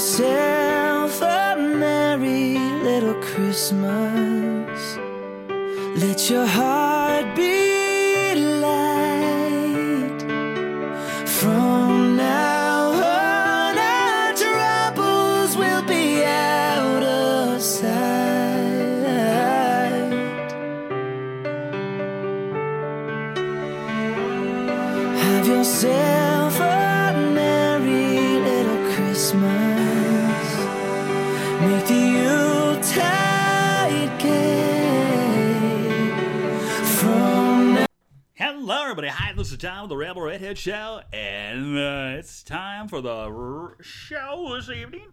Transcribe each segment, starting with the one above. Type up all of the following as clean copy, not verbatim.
yourself a merry little Christmas. Let your heart be light. From now on, our troubles will be out of sight. Have yourself a merry little Christmas. Make the Yuletide gay. Hello, everybody. Hi, this is Tom with the Ramble Redhead Show, and it's time for the show this evening.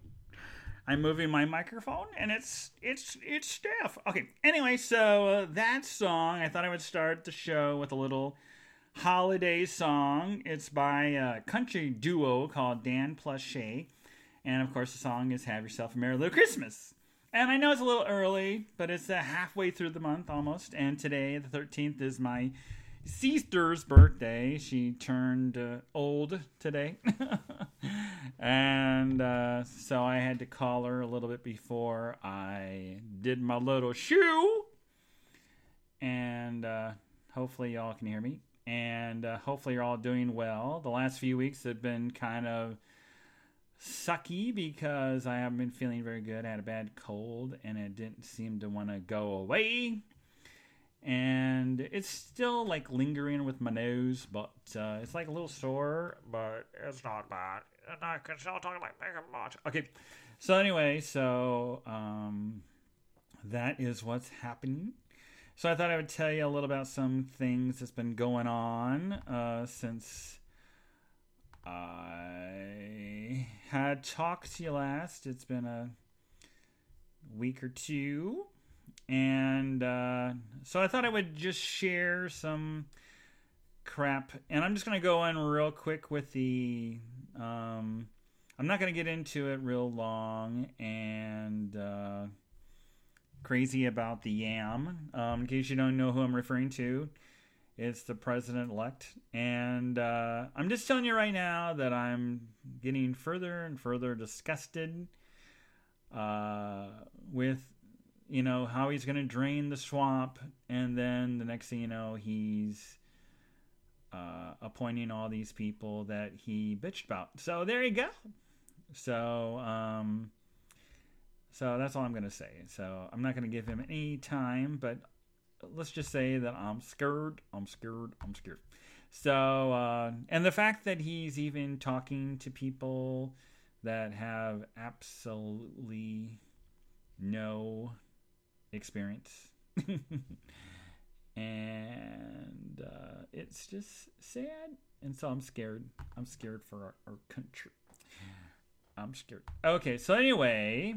I'm moving my microphone, and it's staff. Okay, anyway, so that song, I thought I would start the show with a little holiday song. It's by a country duo called Dan + Shay, and of course the song is Have Yourself a Merry Little Christmas. And I know it's a little early, but it's halfway through the month almost, and today, the 13th, is my sister's birthday. She turned old today. And so I had to call her a little bit before I did my little shoe. And hopefully y'all can hear me. And hopefully you're all doing well. The last few weeks have been kind of sucky because I haven't been feeling very good. I had a bad cold and it didn't seem to want to go away. And it's still like lingering with my nose, but it's like a little sore, but it's not bad. And I can still talk like making much. Okay, so anyway, that is what's happening. So I thought I would tell you a little about some things that's been going on since I had talked to you last. It's been a week or two. And so I thought I would just share some crap. And I'm just going to go in real quick with the... I'm not going to get into it real long and crazy about the yam. In case you don't know who I'm referring to, it's the president-elect. And I'm just telling you right now that I'm getting further and further disgusted with... you know, how he's going to drain the swamp, and then the next thing you know, he's appointing all these people that he bitched about. So there you go. So, so that's all I'm going to say. So I'm not going to give him any time, but let's just say that I'm scared. So, and the fact that he's even talking to people that have absolutely no experience. And it's just sad, and so I'm scared for our country. I'm scared. Okay, so anyway,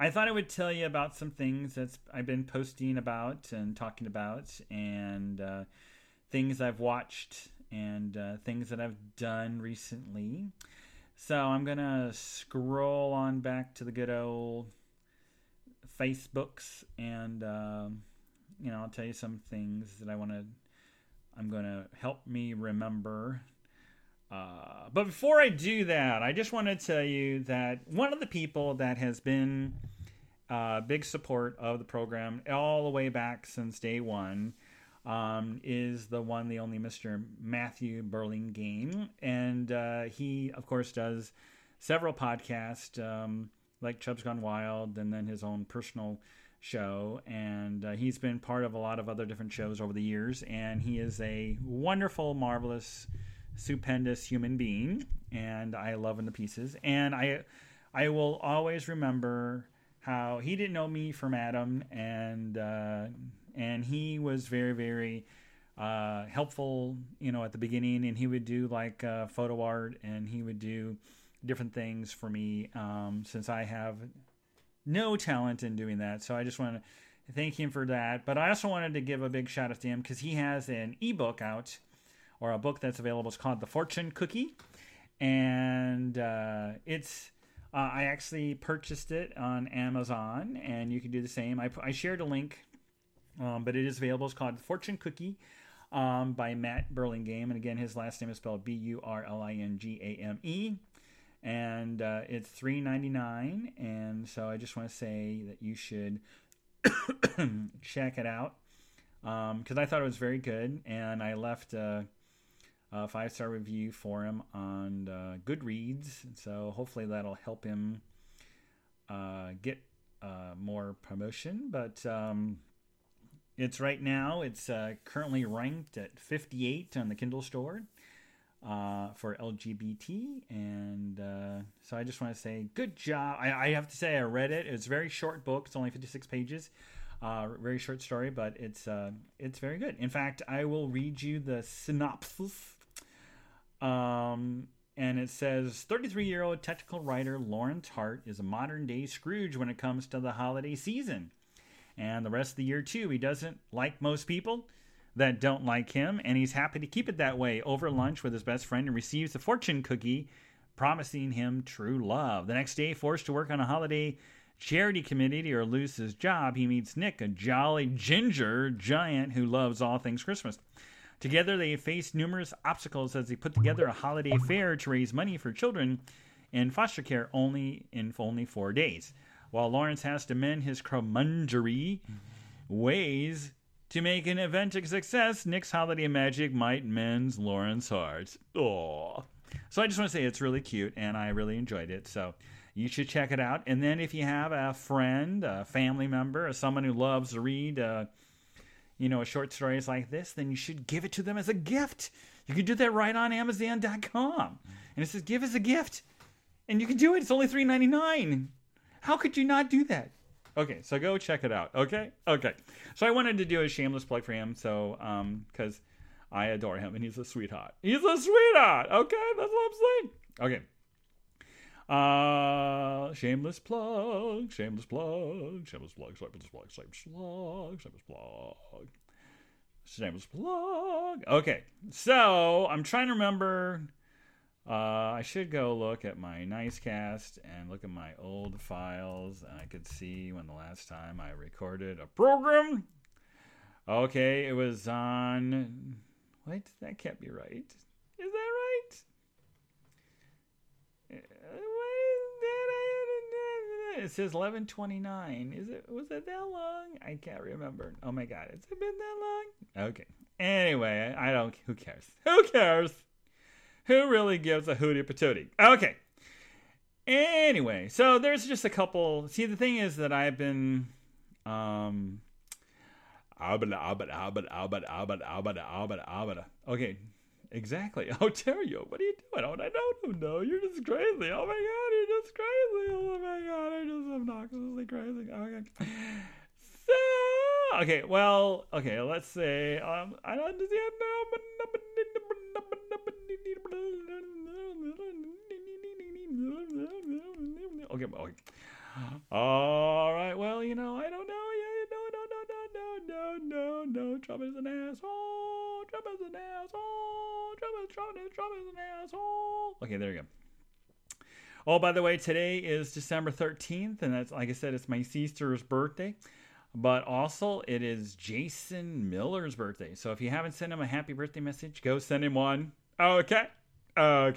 I thought I would tell you about some things that I've been posting about and talking about, and things I've watched, and things that I've done recently. So I'm gonna scroll on back to the good old Facebooks, and you know, I'll tell you some things that I'm gonna help me remember. But before I do that, I just want to tell you that one of the people that has been a big support of the program all the way back since day one is the one, the only Mr. Matthew Burlingame, and he of course does several podcasts, like Chubb's Gone Wild, and then his own personal show. And he's been part of a lot of other different shows over the years. And he is a wonderful, marvelous, stupendous human being. And I love him to pieces. And I will always remember how he didn't know me from Adam. And he was very, very helpful, you know, at the beginning. And he would do like photo art, and he would do different things for me, since I have no talent in doing that. So I just want to thank him for that. But I also wanted to give a big shout out to him because he has an ebook out, or a book that's available. It's called The Fortune Cookie. And I actually purchased it on Amazon, and you can do the same. I shared a link, but it is available. It's called The Fortune Cookie, by Matt Burlingame. And again, his last name is spelled Burlingame. And it's $3.99, and so I just want to say that you should check it out, because I thought it was very good, and I left a 5-star review for him on Goodreads, so hopefully that'll help him get more promotion. But it's right now, it's currently ranked at 58 on the Kindle Store. For LGBT, and so I just want to say good job. I have to say I read it. It's a very short book. It's only 56 pages. Very short story, but it's very good. In fact, I will read you the synopsis. And it says, 33-year-old technical writer Lawrence Hart is a modern-day Scrooge when it comes to the holiday season. And the rest of the year, too. He doesn't like most people that don't like him, and he's happy to keep it that way over lunch with his best friend, and receives the fortune cookie promising him true love. The next day, forced to work on a holiday charity committee or lose his job, he meets Nick, a jolly ginger giant who loves all things Christmas. Together, they face numerous obstacles as they put together a holiday fair to raise money for children in foster care only 4 days. While Lawrence has to mend his curmudgeonly ways to make an event a success, Nick's holiday magic might mend Lauren's heart. Aww. So I just want to say it's really cute, and I really enjoyed it. So you should check it out. And then if you have a friend, a family member, or someone who loves to read, short stories like this, then you should give it to them as a gift. You can do that right on Amazon.com. And it says, give as a gift. And you can do it. It's only $3.99. How could you not do that? Okay, so go check it out, okay? Okay. So I wanted to do a shameless plug for him, so, because I adore him, and he's a sweetheart. He's a sweetheart, okay? That's what I'm saying. Okay. Shameless plug. Okay, so I'm trying to remember. I should go look at my Nicecast and look at my old files. I could see when the last time I recorded a program. Okay, it was on... Wait, that can't be right. Is that right? It says 11:29. Is it? Was it that long? I can't remember. Oh my God, has it been that long? Okay. Anyway, I don't... Who cares? Who cares? Who really gives a hootie patootie? Okay. Anyway, so there's just a couple. See, the thing is that I've been, okay, exactly. I'll tell you. What are you doing? Oh, I don't know. You're just crazy. Oh my God, you're just crazy. Oh my God, I'm just obnoxiously crazy. Oh my God. So, okay, well, okay, let's say, I don't understand now, but okay. All right. Well, I don't know. No. Trump is an asshole. Trump is an asshole. Okay, there you go. Oh, by the way, today is December 13th, and that's, like I said, it's my sister's birthday. But also, it is Jason Miller's birthday. So if you haven't sent him a happy birthday message, go send him one. Okay. So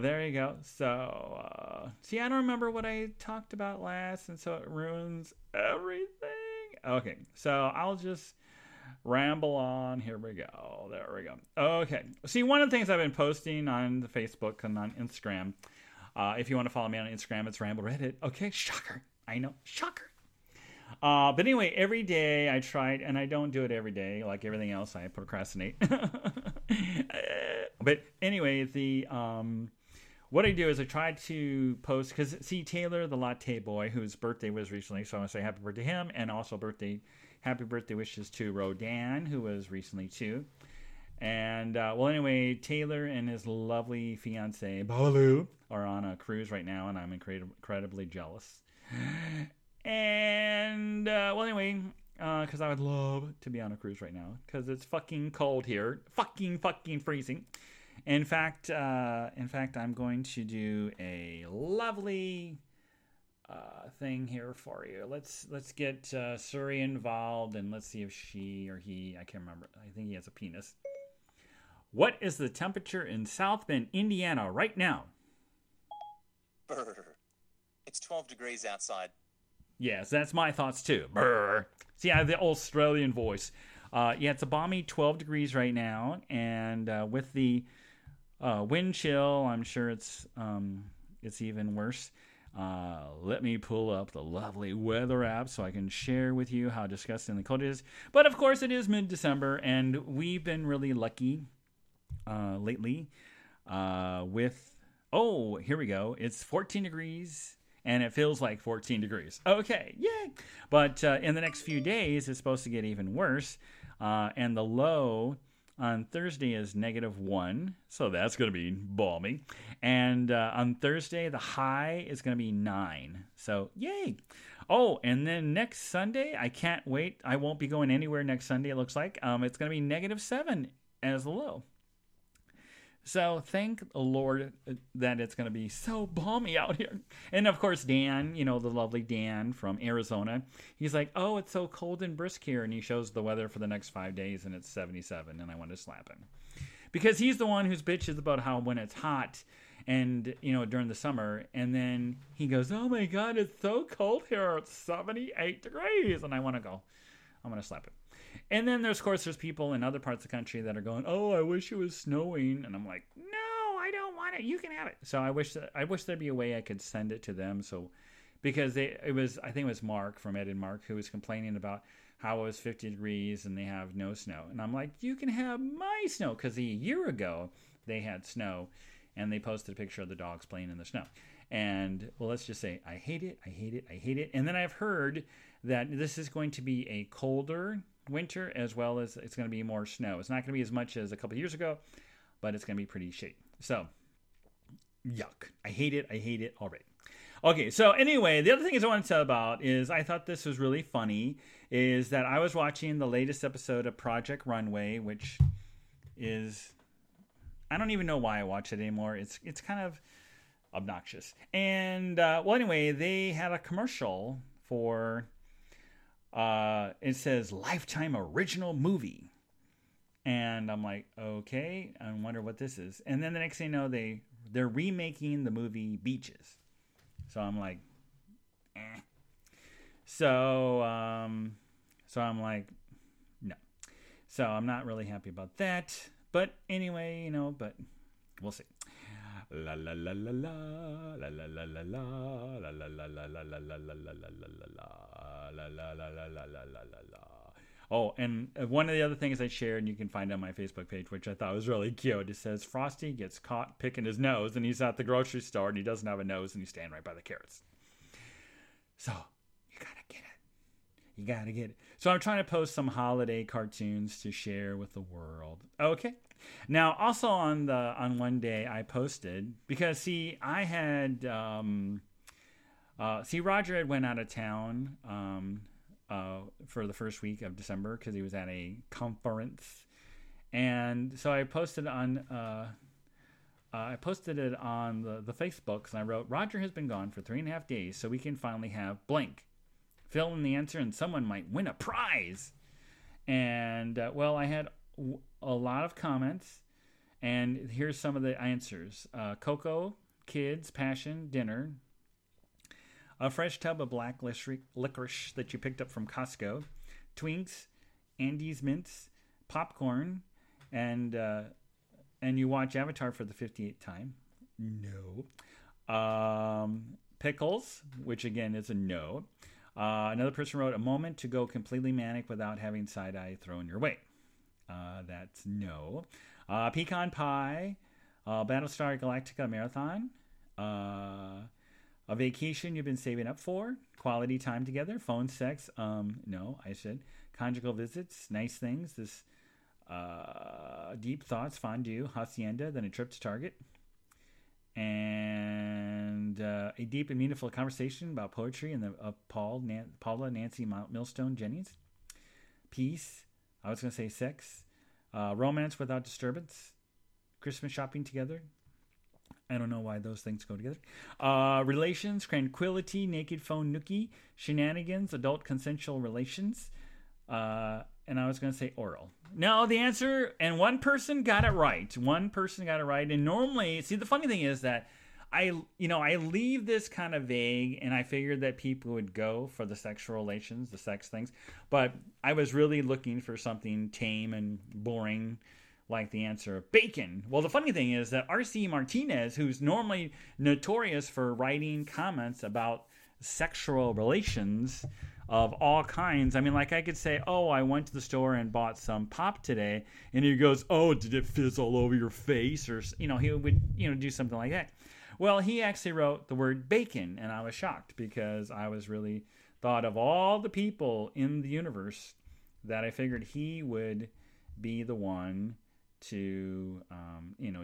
there you go. So, see, I don't remember what I talked about last, and so it ruins everything. Okay, so I'll just ramble on. Here we go. There we go. Okay. See, one of the things I've been posting on the Facebook and on Instagram, if you want to follow me on Instagram, it's Ramble Redhead. Okay, shocker. I know, shocker. But anyway, every day I tried, and I don't do it every day. Like everything else, I procrastinate. But anyway, the what I do is I try to post, because see, Taylor, the latte boy, whose birthday was recently, so I want to say happy birthday to him, and also happy birthday wishes to Rodan, who was recently too. And, well, anyway, Taylor and his lovely fiance, Balu, are on a cruise right now, and I'm incredibly jealous. And, well, anyway, because I would love to be on a cruise right now, because it's fucking cold here. Fucking freezing. In fact, I'm going to do a lovely thing here for you. Let's get Suri involved, and let's see if she or he, I can't remember. I think he has a penis. What is the temperature in South Bend, Indiana right now? Brr. It's 12 degrees outside. Yes, that's my thoughts too. Brr. See, I have the Australian voice. Yeah, it's a balmy 12 degrees right now. And with the wind chill, I'm sure it's even worse. Let me pull up the lovely weather app so I can share with you how disgusting the cold is. But of course, it is mid-December, and we've been really lucky lately with... Oh, here we go. It's 14 degrees, and it feels like 14 degrees. Okay, yay! But in the next few days, it's supposed to get even worse. And the low on Thursday is -1, so that's going to be balmy. And on Thursday, the high is going to be 9. So, yay! Oh, and then next Sunday, I can't wait. I won't be going anywhere next Sunday, it looks like. It's going to be -7 as the low. So thank the Lord that it's going to be so balmy out here. And of course, Dan, you know, the lovely Dan from Arizona, he's like, oh, it's so cold and brisk here. And he shows the weather for the next 5 days, and it's 77. And I want to slap him because he's the one who's bitches about how when it's hot and, you know, during the summer. And then he goes, oh, my God, it's so cold here. It's 78 degrees. And I want to go. I'm going to slap him. And then, there's people in other parts of the country that are going, oh, I wish it was snowing. And I'm like, no, I don't want it. You can have it. So I wish there'd be a way I could send it to them. So because I think it was Mark from Ed and Mark who was complaining about how it was 50 degrees and they have no snow. And I'm like, you can have my snow. Because a year ago, they had snow. And they posted a picture of the dogs playing in the snow. And, well, let's just say, I hate it, I hate it, I hate it. And then I've heard that this is going to be a colder winter, as well as it's going to be more snow. It's not going to be as much as a couple years ago, but it's going to be pretty shady. So, yuck. I hate it already. Okay, so anyway, the other thing I want to tell about is I thought this was really funny, is that I was watching the latest episode of Project Runway, which is, I don't even know why I watch it anymore. It's kind of obnoxious. And, well, anyway, they had a commercial for... it says Lifetime Original Movie. And I'm like, okay, I wonder what this is. And then the next thing you know, they're remaking the movie Beaches. So I'm like, eh. So I'm like, no. So I'm not really happy about that. But anyway, you know, but we'll see. La la la la la la la la la la la la la la la la la la. Oh, and one of the other things I shared, and you can find on my Facebook page, which I thought was really cute. It says Frosty gets caught picking his nose, and he's at the grocery store, and he doesn't have a nose, and he's standing right by the carrots. So you gotta get it. You gotta get it. So I'm trying to post some holiday cartoons to share with the world. Okay. Now, also on one day I posted, because I had, Roger had went out of town, for the first week of December because he was at a conference. And so I posted it on the Facebooks, and I wrote, Roger has been gone for 3.5 days, so we can finally have blank. Fill in the answer and someone might win a prize. And, well, I had a lot of comments, and here's some of the answers. Cocoa, kids, passion, dinner, a fresh tub of black licorice that you picked up from Costco, Twinks, Andes mints, popcorn, and you watch Avatar for the 58th time. No. Pickles, which again is a no. Another person wrote, a moment to go completely manic without having side-eye thrown your way. That's no. Pecan pie, Battlestar Galactica marathon, a vacation you've been saving up for, quality time together, phone sex, no, I said, conjugal visits, nice things, this deep thoughts, fondue, hacienda, then a trip to Target, and a deep and meaningful conversation about poetry and Paula Nancy Millstone Jennings, peace, I was going to say sex, romance without disturbance, Christmas shopping together. I don't know why those things go together. Relations, tranquility, naked phone nookie, shenanigans, adult consensual relations, And I was going to say oral. No, the answer, and one person got it right. One person got it right. And normally, see, the funny thing is that I leave this kind of vague, and I figured that people would go for the sexual relations, the sex things. But I was really looking for something tame and boring, like the answer of bacon. Well, the funny thing is that R.C. Martinez, who's normally notorious for writing comments about sexual relations of all kinds. I mean, like I could say, oh, I went to the store and bought some pop today. And he goes, oh, did it fizz all over your face? Or, he would, do something like that. Well, he actually wrote the word bacon, and I was shocked because I was really thought of all the people in the universe that I figured he would be the one to,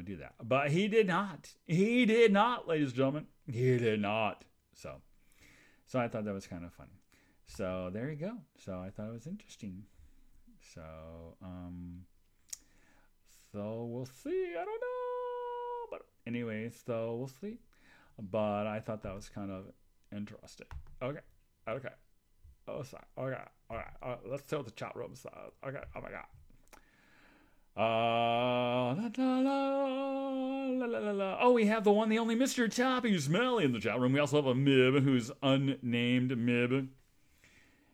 do that. But he did not. He did not, ladies and gentlemen. He did not. So I thought that was kind of funny. So there you go. So I thought it was interesting. So we'll see. I don't know. But anyways, so we'll see. But I thought that was kind of interesting. Okay. Oh, sorry. Okay. All right. All right. Let's tell the chat room. Okay. Oh my God. Oh, we have the one, the only Mr. Toppy Smelly in the chat room. We also have a Mib who's unnamed Mib.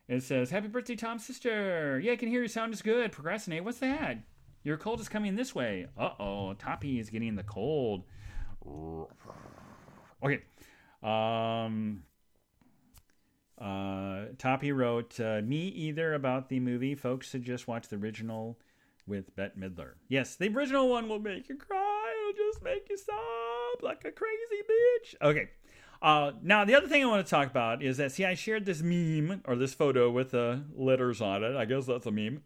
It says, happy birthday, Tom's sister. Yeah, I can hear your sound is good. Procrastinate. What's that? Your cold is coming this way. Uh-oh. Toppy is getting the cold. Okay. Toppy wrote, me either about the movie. Folks should just watch the original with Bette Midler. Yes, the original one will make you cry. It'll just make you sob like a crazy bitch. Okay. Now, the other thing I want to talk about is that, I shared this meme, or this photo with letters on it. I guess that's a meme.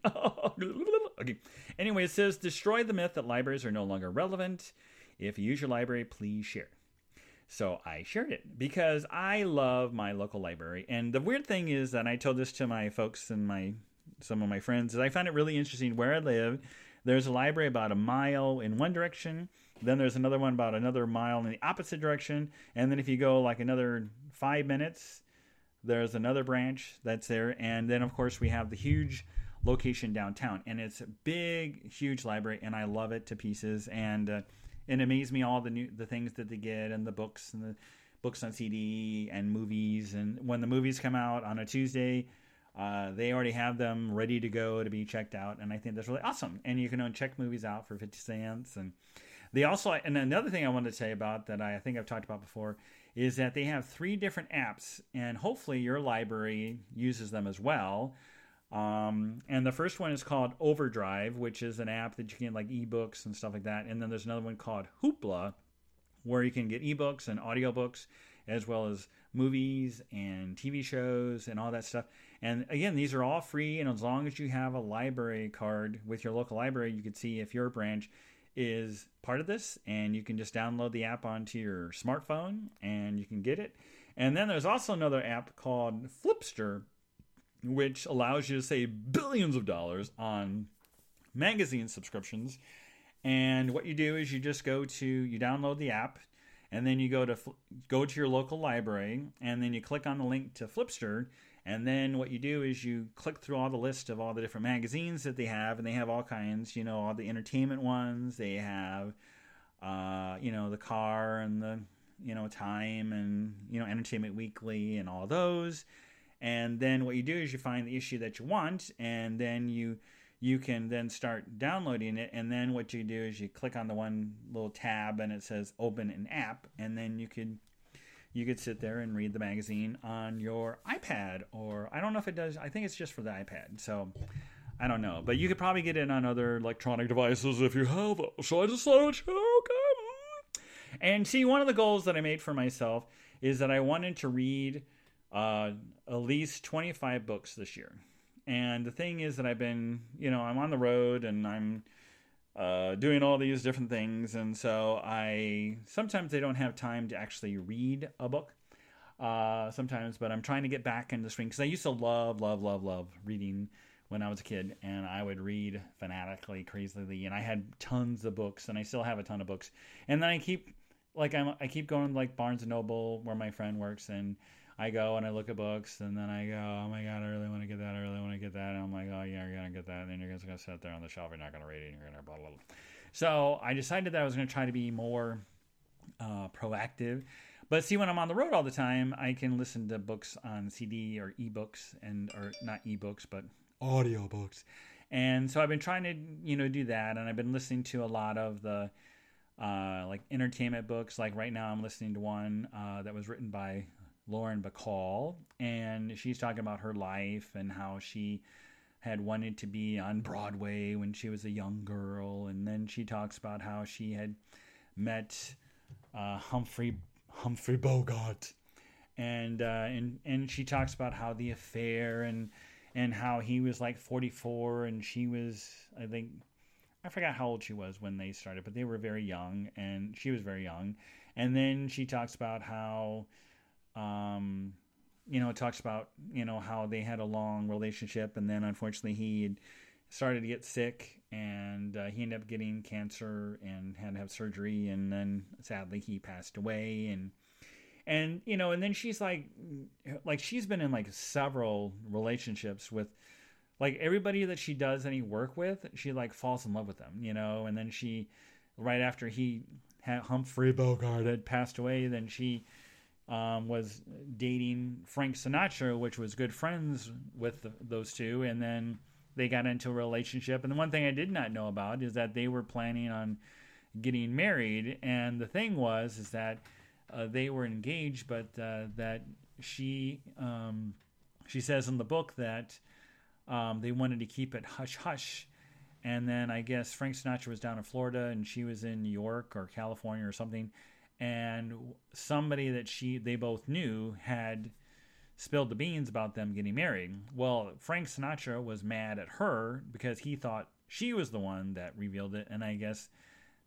Okay. Anyway, it says, destroy the myth that libraries are no longer relevant. If you use your library, please share. So I shared it because I love my local library. And the weird thing is that I told this to my folks and some of my friends, is I found it really interesting where I live. There's a library about a mile in one direction. Then there's another one about another mile in the opposite direction. And then if you go like another 5 minutes, there's another branch that's there. And then, of course, we have the huge location downtown. And it's a big, huge library, and I love it to pieces. And it amazes me all the things that they get, and the books, and the books on CD, and movies. And when the movies come out on a Tuesday, they already have them ready to go to be checked out. And I think that's really awesome. And you can check movies out for 50 cents. And they also, and another thing I wanted to say about that I think I've talked about before, is that they have 3 different apps, and hopefully your library uses them as well. And the first one is called Overdrive, which is an app that you can like ebooks and stuff like that. And then there's another one called Hoopla, where you can get ebooks and audiobooks, as well as movies and TV shows and all that stuff. And again, these are all free. And as long as you have a library card with your local library, you can see if your branch is part of this, and you can just download the app onto your smartphone and you can get it. And then there's also another app called Flipster, which allows you to save billions of dollars on magazine subscriptions. And what you do is you just you download the app, and then you go to your local library, and then you click on the link to Flipster. And then what you do is you click through all the list of all the different magazines that they have. And they have all kinds, all the entertainment ones. They have, the car, and the, Time, and, Entertainment Weekly, and all those. And then what you do is you find the issue that you want. And then you can then start downloading it. And then what you do is you click on the one little tab, and it says open an app. And then you could sit there and read the magazine on your iPad, or I don't know if it does. I think it's just for the iPad. So I don't know, but you could probably get it on other electronic devices if you have those. So I decided, okay. And see, one of the goals that I made for myself is that I wanted to read at least 25 books this year. And the thing is that I've been, I'm on the road, and I'm doing all these different things, and so I don't have time to actually read a book sometimes, but I'm trying to get back into the swing, because I used to love reading when I was a kid, and I would read fanatically, crazily, and I had tons of books, and I still have a ton of books. And then I keep going to Barnes & Noble, where my friend works, and I go and I look at books, and then I go, oh my God, I really want to get that, I really want to get that. And I'm like, oh yeah, you're going to get that. And then you're just going to sit there on the shelf, you're not going to read it, and you're going to blah, blah, blah. So I decided that I was going to try to be more proactive. But see, when I'm on the road all the time, I can listen to books on CD or ebooks, and or not ebooks, but audiobooks. And so I've been trying to, you know, do that. And I've been listening to a lot of the like entertainment books. Like right now I'm listening to one that was written by Lauren Bacall. And she's talking about her life and how she had wanted to be on Broadway when she was a young girl. And then she talks about how she had met Humphrey Bogart, and she talks about how the affair and how he was like 44 and she was, I think, I forgot how old she was when they started, but they were very young and she was very young. And then she talks about how, talks about, how they had a long relationship, and then unfortunately he had started to get sick, and he ended up getting cancer and had to have surgery, and then sadly he passed away. And then she's like she's been in like several relationships with like everybody that she does any work with, she like falls in love with them, and then she, right after Humphrey Bogart had passed away, then she was dating Frank Sinatra, which was good friends with those two, and then they got into a relationship. And the one thing I did not know about is that they were planning on getting married. And the thing was, is that they were engaged, but that she says in the book that they wanted to keep it hush hush. And then I guess Frank Sinatra was down in Florida and she was in New York or California or something. And somebody that they both knew had spilled the beans about them getting married. Well, Frank Sinatra was mad at her because he thought she was the one that revealed it, and I guess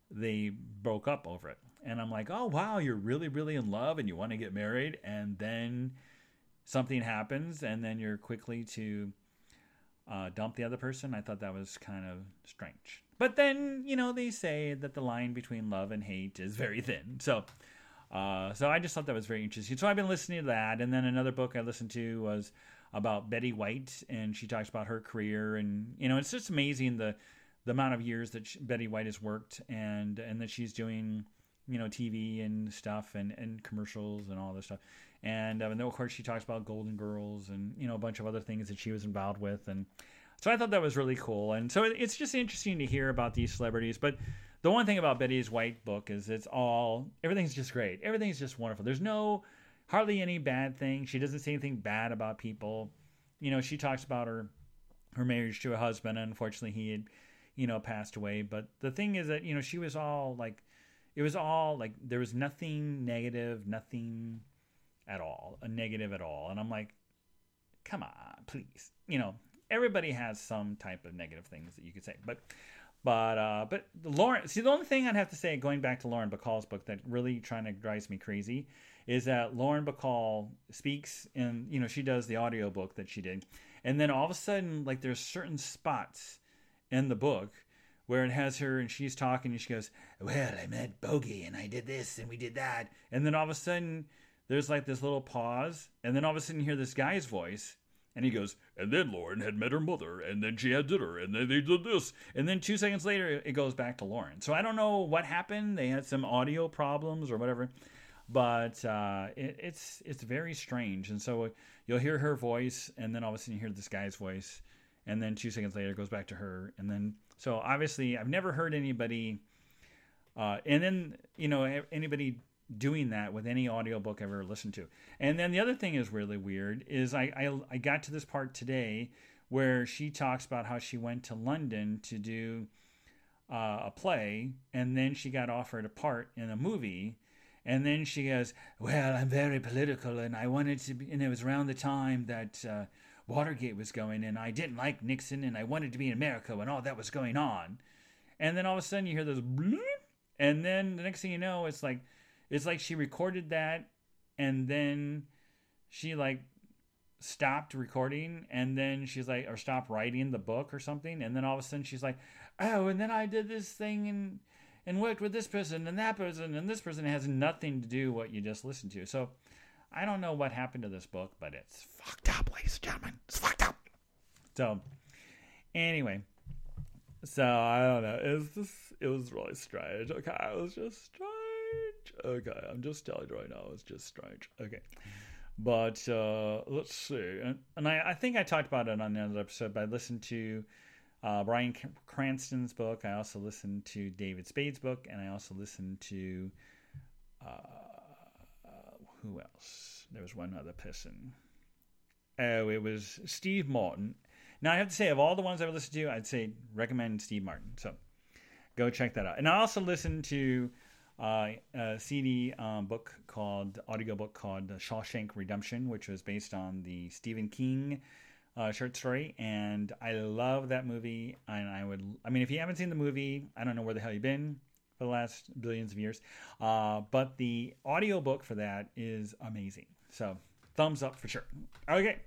they broke up over it. And I'm like, oh, wow, you're really, really in love and you want to get married, and then something happens, and then you're quickly to dump the other person. I thought that was kind of strange. But then, they say that the line between love and hate is very thin. So I just thought that was very interesting. So I've been listening to that. And then another book I listened to was about Betty White. And she talks about her career. And, it's just amazing the amount of years that Betty White has worked. And that she's doing, TV and stuff and commercials and all this stuff. And then, of course, she talks about Golden Girls and, a bunch of other things that she was involved with. And so I thought that was really cool. And so it's just interesting to hear about these celebrities. But the one thing about Betty White's book is everything's just great. Everything's just wonderful. There's hardly any bad thing. She doesn't say anything bad about people. She talks about her marriage to a husband. And unfortunately, he had, passed away. But the thing is that, she was all like, it was all like, there was nothing negative, nothing at all, a negative at all. And I'm like, come on, please. Everybody has some type of negative things that you could say. But Lauren, see, the only thing I'd have to say, going back to Lauren Bacall's book, that really drives me crazy, is that Lauren Bacall speaks, and she does the audiobook that she did, and then all of a sudden, like, there's certain spots in the book where it has her and she's talking and she goes, "Well, I met Bogey and I did this and we did that," and then all of a sudden there's like this little pause, and then all of a sudden you hear this guy's voice. And he goes, "And then Lauren had met her mother, and then she had dinner, and then they did this." And then 2 seconds later, it goes back to Lauren. So I don't know what happened. They had some audio problems or whatever. But it's very strange. And so you'll hear her voice, and then all of a sudden you hear this guy's voice. And then 2 seconds later, it goes back to her. And then, so obviously, I've never heard anybody. Anybody doing that with any audiobook I've ever listened to. And then the other thing is really weird is I got to this part today where she talks about how she went to London to do a play, and then she got offered a part in a movie, and then she goes, "Well, I'm very political, and I wanted to be," and it was around the time that Watergate was going, and I didn't like Nixon, and I wanted to be in America when all that was going on. And then all of a sudden you hear this bloop, and then the next thing you know, it's like she recorded that, and then she like stopped recording, and then she's like, or stopped writing the book or something, and then all of a sudden she's like, "Oh, and then I did this thing and worked with this person and that person and this person." It has nothing to do with what you just listened to. So I don't know what happened to this book, but it's fucked up, ladies and gentlemen. It's fucked up. So, anyway. So, I don't know. It was really strange. Okay, it was just strange. Okay, I'm just telling you right now, it's just strange. Okay. But, let's see. And I think I talked about it on another episode, but I listened to Bryan Cranston's book. I also listened to David Spade's book, and I also listened to... who else? There was one other person. Oh, it was Steve Martin. Now, I have to say, of all the ones I've listened to, I'd say recommend Steve Martin. So go check that out. And I also listened to a CD audiobook called Shawshank Redemption, which was based on the Stephen King short story. And I love that movie. And I mean, if you haven't seen the movie, I don't know where the hell you've been for the last billions of years. But the audiobook for that is amazing. So thumbs up for sure. Okay.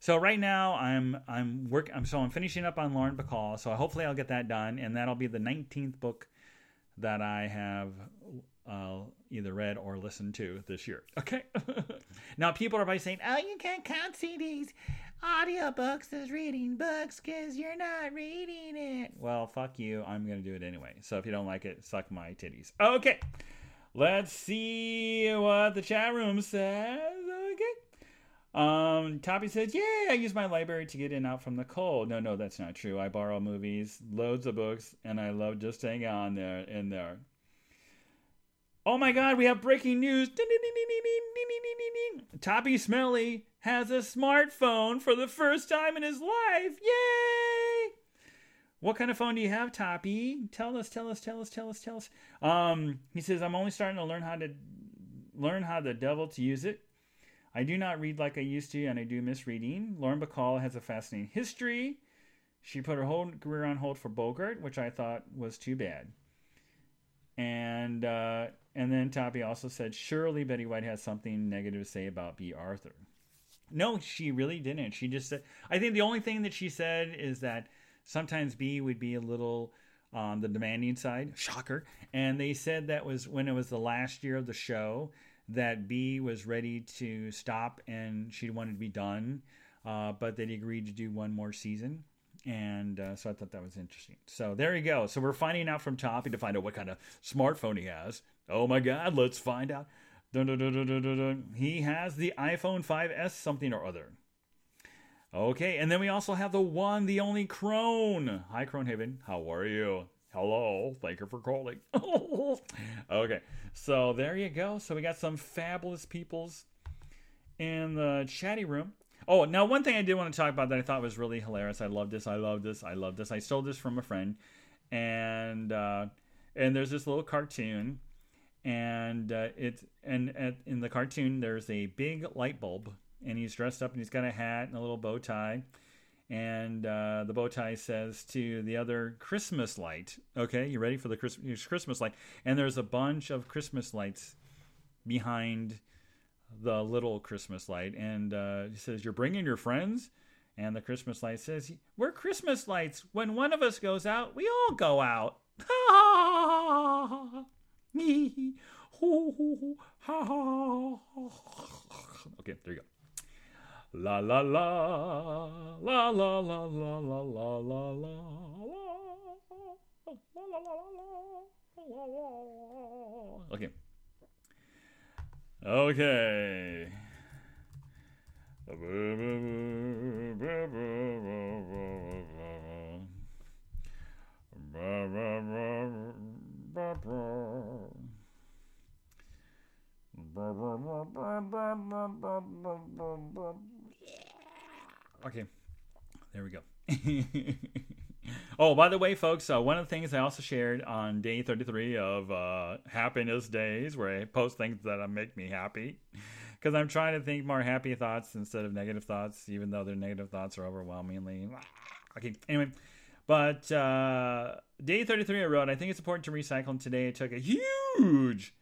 So right now I'm finishing up on Lauren Bacall. So hopefully I'll get that done. And that'll be the 19th book that I have either read or listened to this year. Okay. Now people are probably saying, oh, you can't count CDs. Audiobooks is reading books because you're not reading it. Well, fuck you. I'm going to do it anyway. So if you don't like it, suck my titties. Okay. Let's see what the chat room says. Okay. Toppy says, yeah, I use my library to get in and out from the cold. No, that's not true. I borrow movies, loads of books, and I love just hanging on there in there. Oh my God, we have breaking news. Toppy Smelly has a smartphone for the first time in his life. Yay! What kind of phone do you have, Toppy? Tell us. He says, I'm only starting to learn how the devil to use it. I do not read like I used to, and I do miss reading. Lauren Bacall has a fascinating history. She put her whole career on hold for Bogart, which I thought was too bad. And then Toppy also said, surely Betty White has something negative to say about Bea Arthur. No, she really didn't. She just said, I think the only thing that she said is that sometimes Bea would be a little on the demanding side. Shocker. And they said that was when it was the last year of the show that Bea was ready to stop and she wanted to be done. But they agreed to do one more season. And so I thought that was interesting. So there you go. So we're finding out from Toppy to find out what kind of smartphone he has. Oh my God, let's find out. He has the iPhone 5S something or other. Okay, and then we also have the one, the only Crone. Hi, Cronehaven. How are you? Hello. Thank you for calling. Okay, so there you go. So we got some fabulous peoples in the chatty room. Oh, now one thing I did want to talk about that I thought was really hilarious. I love this. I stole this from a friend. And there's this little cartoon. And in the cartoon, there's a big light bulb. And he's dressed up and he's got a hat and a little bow tie. And the bow tie says to the other Christmas light. Okay, you ready for the Christmas light? And there's a bunch of Christmas lights behind the little Christmas light, and he says, you're bringing your friends? And the Christmas light says, we're Christmas lights. When one of us goes out, we all go out. Okay, there you go. La la la la la la la la la la la la. Okay. Okay. Okay. There we go. Oh, by the way, folks, one of the things I also shared on day 33 of Happiness Days, where I post things that make me happy, because I'm trying to think more happy thoughts instead of negative thoughts, even though their negative thoughts are overwhelmingly... Okay, anyway. But day 33 I wrote, I think it's important to recycle, and today I took a huge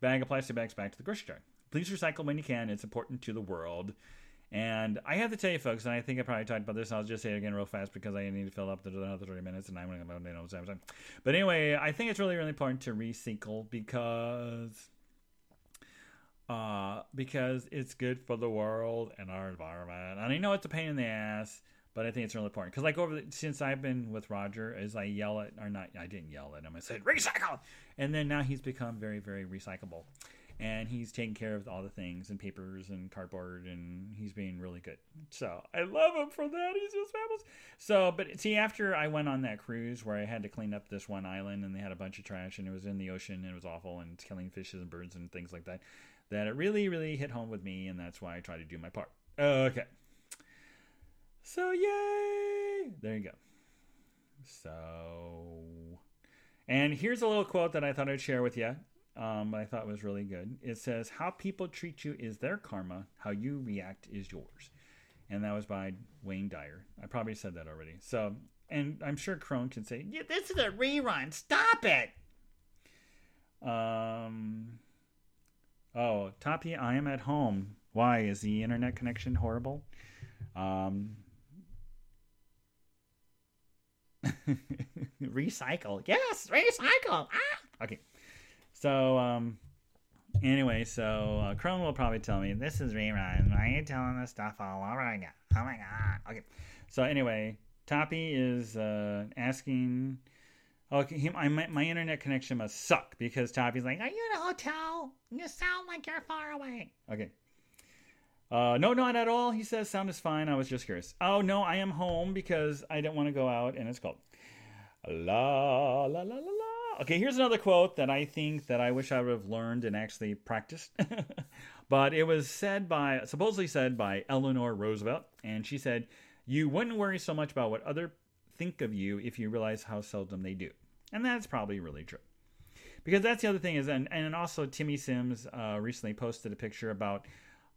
bag of plastic bags back to the grocery store. Please recycle when you can. It's important to the world. And I have to tell you, folks, and I think I probably talked about this, and I'll just say it again real fast because I need to fill up another 30 minutes, and I'm going to know what's happening. But anyway, I think it's really, really important to recycle because because it's good for the world and our environment. And I know it's a pain in the ass, but I think it's really important. Because like since I've been with Roger, is I yell at, or not, I didn't yell at him. I said, recycle! And then now he's become very, very recyclable. And he's taking care of all the things and papers and cardboard, and he's being really good. So I love him for that. He's just fabulous. So, but see, after I went on that cruise where I had to clean up this one island and they had a bunch of trash and it was in the ocean and it was awful and killing fishes and birds and things like that, that it really, really hit home with me, and that's why I try to do my part. Okay. So, yay! There you go. So, and here's a little quote that I thought I'd share with you. I thought it was really good. It says, how people treat you is their karma. How you react is yours. And that was by Wayne Dyer. I probably said that already. So, and I'm sure Crone can say, yeah, this is a rerun. Stop it. Oh, Toppy, I am at home. Why? Is the internet connection horrible? Recycle. Yes, recycle. Ah! Okay. So, anyway, so Crone will probably tell me, this is rerun. Why are you telling this stuff all over again? Oh, my God. Okay. So, anyway, Toppy is asking... Okay, my internet connection must suck because Toppy's like, are you in a hotel? You sound like you're far away. Okay. No, not at all. He says, sound is fine. I was just curious. Oh, no, I am home because I don't want to go out, and it's cold. La, la, la, la, la. Okay, here's another quote that I think that I wish I would have learned and actually practiced. But it was supposedly said by Eleanor Roosevelt. And she said, you wouldn't worry so much about what others think of you if you realize how seldom they do. And that's probably really true. Because that's the other thing is, and also Timmy Sims recently posted a picture about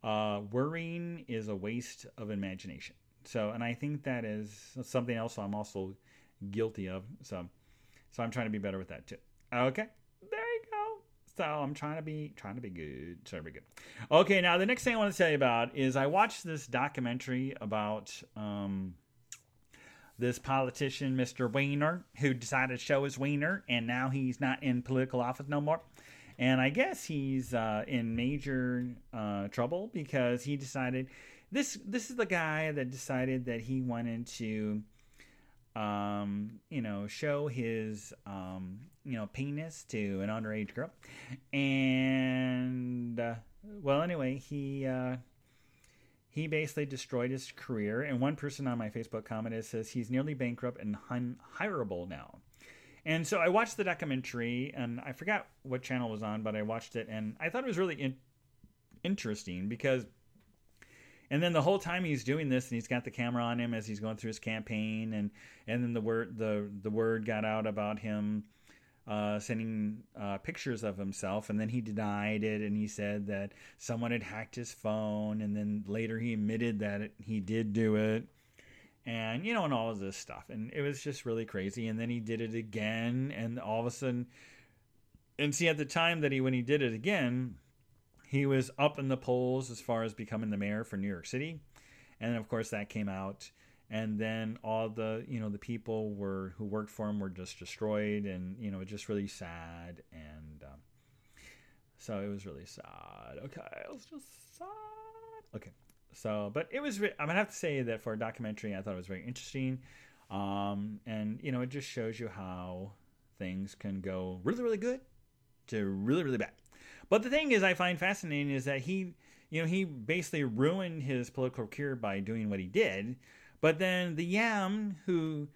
worrying is a waste of imagination. So, and I think that is something else I'm also guilty of. So I'm trying to be better with that too. Okay, there you go. So I'm trying to be good. Trying to be good. Okay, now the next thing I want to tell you about is I watched this documentary about this politician, Mr. Weiner, who decided to show his wiener, and now he's not in political office no more. And I guess he's in major trouble because he decided this is the guy that decided that he wanted to. Show his, penis to an underage girl. And, anyway, he basically destroyed his career. And one person on my Facebook comment says he's nearly bankrupt and unhireable now. And so I watched the documentary, and I forgot what channel it was on, but I watched it, and I thought it was really interesting because... And then the whole time he's doing this, and he's got the camera on him as he's going through his campaign, and then the word got out about him sending pictures of himself, and then he denied it, and he said that someone had hacked his phone, and then later he admitted that he did do it, and and all of this stuff, and it was just really crazy. And then he did it again, and all of a sudden, and see at the time that when he did it again. He was up in the polls as far as becoming the mayor for New York City. And, of course, that came out. And then all the, the people who worked for him were just destroyed. And, just really sad. And so it was really sad. Okay, it was just sad. Okay. So, but it was, I have to say that for a documentary, I thought it was very interesting. It just shows you how things can go really, really good to really, really bad. But the thing is, I find fascinating is that he basically ruined his political career by doing what he did. But then the yam who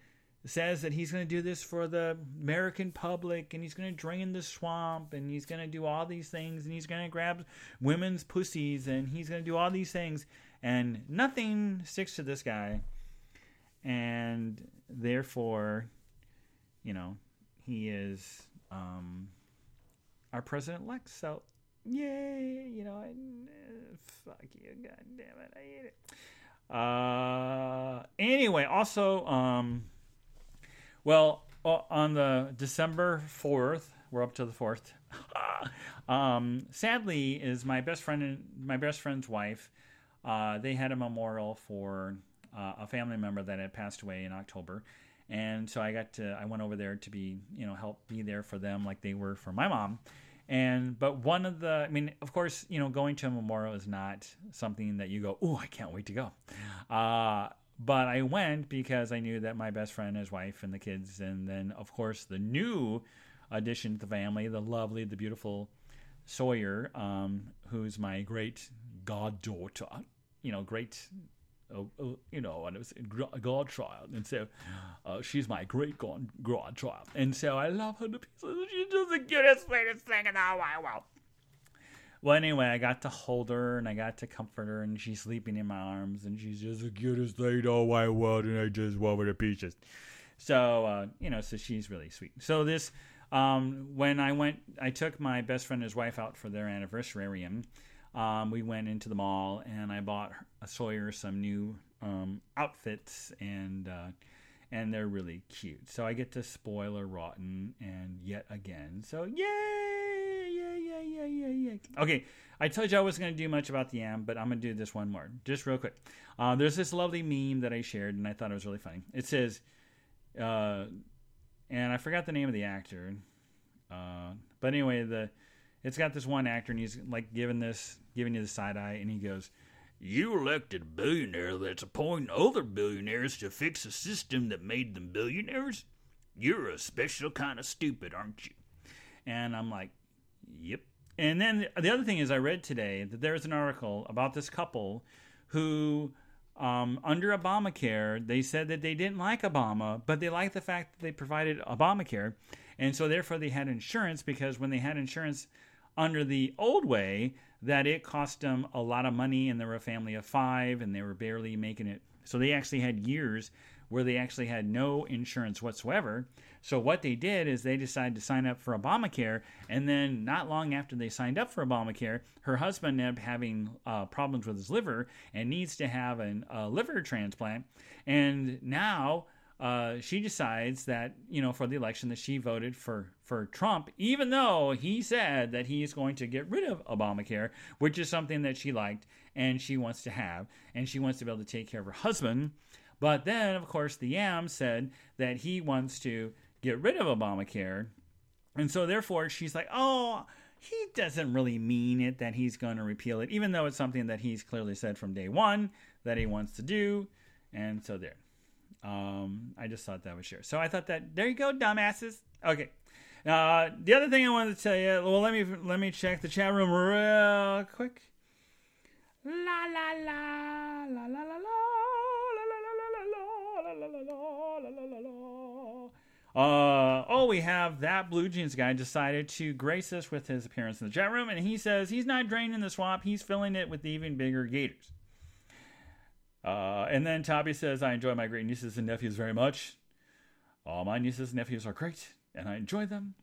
says that he's going to do this for the American public, and he's going to drain the swamp, and he's going to do all these things, and he's going to grab women's pussies, and he's going to do all these things, and nothing sticks to this guy. And therefore, he is... our president-elect, so yay, fuck you, god damn it, I hate it. Anyway, also, on the December 4th, we're up to the 4th, sadly, is my best friend and my best friend's wife, they had a memorial for a family member that had passed away in October. And so I went over there to be, help be there for them like they were for my mom. But one of the, I mean, of course, you know, going to a memorial is not something that you go, oh, I can't wait to go. But I went because I knew that my best friend, his wife, and the kids, and then, of course, the new addition to the family, the lovely, the beautiful Sawyer, who's my great goddaughter, you know, great, you know, and it was a godchild. And so she's my great godchild. And so I love her to pieces. She's just the cutest, sweetest thing in the whole world. Well, anyway, I got to hold her, and I got to comfort her, and she's sleeping in my arms, and she's just the cutest thing in the wide world, and I just love her to pieces. So, you know, so she's really sweet. So this, when I went, I took my best friend and his wife out for their anniversarium. We went into the mall, and I bought Sawyer some new outfits, and they're really cute. So I get to spoil her rotten, and yet again. So, yay. Okay, I told you I wasn't going to do much about the am, but I'm going to do this one more. Just real quick. There's this lovely meme that I shared, and I thought it was really funny. It says, and I forgot the name of the actor. But anyway, it's got this one actor, and he's like giving you the side eye, and he goes, "You elected a billionaire that's appointing other billionaires to fix a system that made them billionaires? You're a special kind of stupid, aren't you?" And I'm like, yep. And then the other thing is, I read today that there's an article about this couple who, under Obamacare, they said that they didn't like Obama, but they liked the fact that they provided Obamacare. And so therefore they had insurance, because when they had insurance under the old way, that it cost them a lot of money, and they were a family of five, and they were barely making it. So they actually had years where they actually had no insurance whatsoever. So what they did is they decided to sign up for Obamacare, and then not long after they signed up for Obamacare, her husband ended up having problems with his liver and needs to have a liver transplant. And now she decides that, you know, for the election, that she voted for Trump, even though he said that he's going to get rid of Obamacare, which is something that she liked and she wants to have, and she wants to be able to take care of her husband. But then, of course, the yam said that he wants to get rid of Obamacare. And so, therefore, she's like, oh, he doesn't really mean it that he's going to repeal it, even though it's something that he's clearly said from day one that he wants to do. And so there. I just thought that was shared. So I thought that, there you go, dumbasses. Okay. The other thing I wanted to tell you, well, let me check the chat room real quick. La, la, la, la, la, la, la. We have that Blue Jeans guy decided to grace us with his appearance in the chat room, and he says he's not draining the swamp, he's filling it with even bigger gators. And then Toppy says, I enjoy my great nieces and nephews very much. All my nieces and nephews are great, and I enjoy them.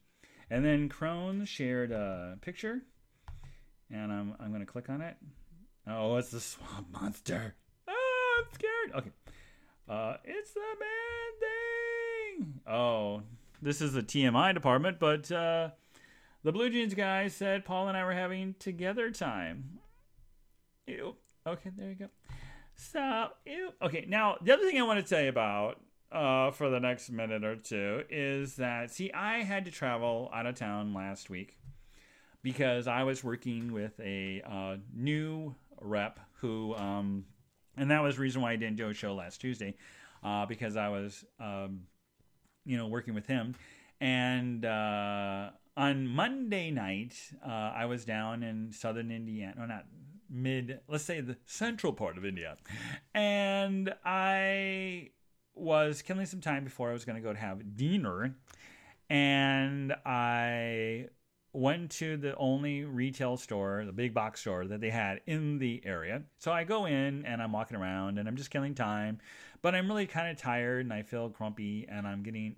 And then Crone shared a picture, and I'm going to click on it. Oh, it's the swamp monster. Oh, I'm scared. Okay. It's the man thing. Oh, this is the TMI department, but the Blue Jeans guy said Paul and I were having together time. Ew. Okay, there you go. So, ew. Okay, now the other thing I want to tell you about for the next minute or two is that, see, I had to travel out of town last week because I was working with a new rep who... and that was the reason why I didn't do a show last Tuesday, because I was, working with him. And on Monday night, I was down in southern Indiana, or not mid, let's say the central part of Indiana. And I was killing some time before I was going to go to have dinner. And I went to the only retail store, the big box store that they had in the area. So I go in and I'm walking around and I'm just killing time, but I'm really kind of tired and I feel grumpy and I'm getting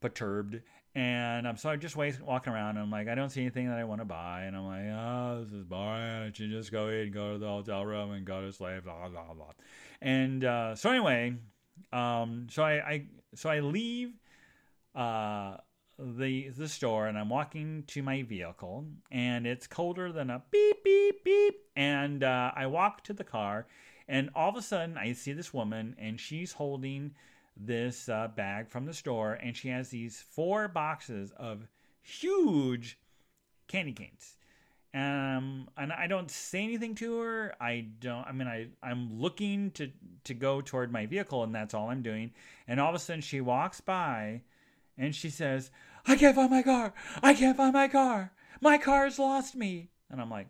perturbed. And so I'm just walking around and I'm like, I don't see anything that I want to buy. And I'm like, oh, this is boring. I should just go in and go to the hotel room and go to sleep, blah, blah, blah. And so anyway, so I leave the store, and I'm walking to my vehicle, and it's colder than a beep, beep, beep. And I walk to the car, and all of a sudden I see this woman, and she's holding this bag from the store, and she has these 4 boxes of huge candy canes. And I don't say anything to her. I'm looking to go toward my vehicle, and that's all I'm doing. And all of a sudden she walks by and she says, "I can't find my car. I can't find my car. My car's lost me." And I'm like,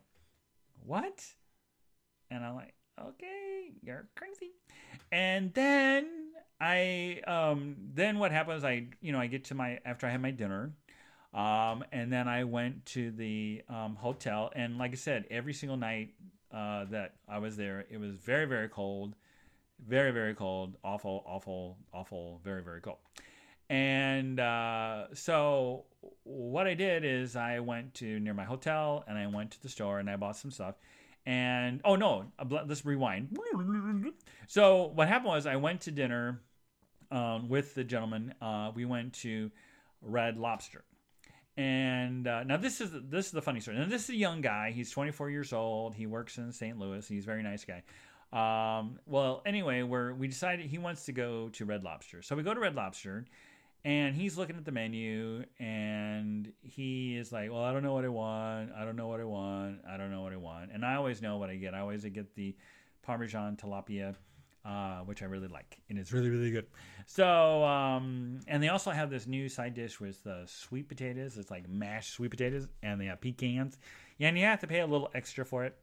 "What?" And I'm like, "Okay, you're crazy." And then then what happens? I get to after I have my dinner. And then I went to the hotel, and like I said, every single night that I was there, it was very, very cold, very, very cold, awful, awful, awful, very, very cold. And so what I did is I went to near my hotel, and I went to the store, and I bought some stuff. And oh no, let's rewind. So what happened was I went to dinner with the gentleman. We went to Red Lobster. And now this is the funny story. Now this is a young guy. He's 24 years old. He works in St. Louis. He's a very nice guy. Well, anyway, we decided he wants to go to Red Lobster. So we go to Red Lobster, and he's looking at the menu, and he is like, "Well, I don't know what I want. I don't know what I want. I don't know what I want." And I always know what I get. I always get the Parmesan tilapia, which I really like, and it's really, really good. So, and they also have this new side dish with the sweet potatoes. It's like mashed sweet potatoes, and they have pecans. Yeah, and you have to pay a little extra for it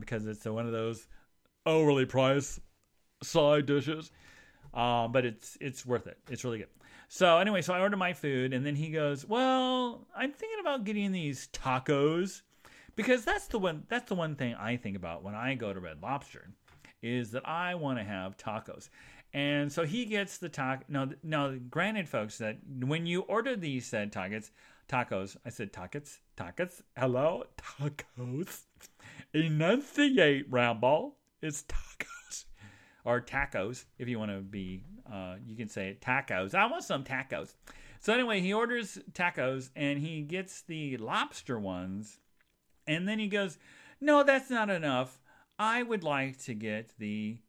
because it's one of those overly priced side dishes. But it's worth it. It's really good. So anyway, so I ordered my food, and then he goes, "Well, I'm thinking about getting these tacos," because that's the one thing I think about when I go to Red Lobster, is that I want to have tacos. And so he gets the taco. Now, granted, folks, that when you order these said tacos, I said tacos, hello, tacos, enunciate, Ramble, it's tacos, or tacos, if you want to be, you can say it, tacos, I want some tacos. So anyway, he orders tacos, and he gets the lobster ones, and then he goes, "No, that's not enough. I would like to get the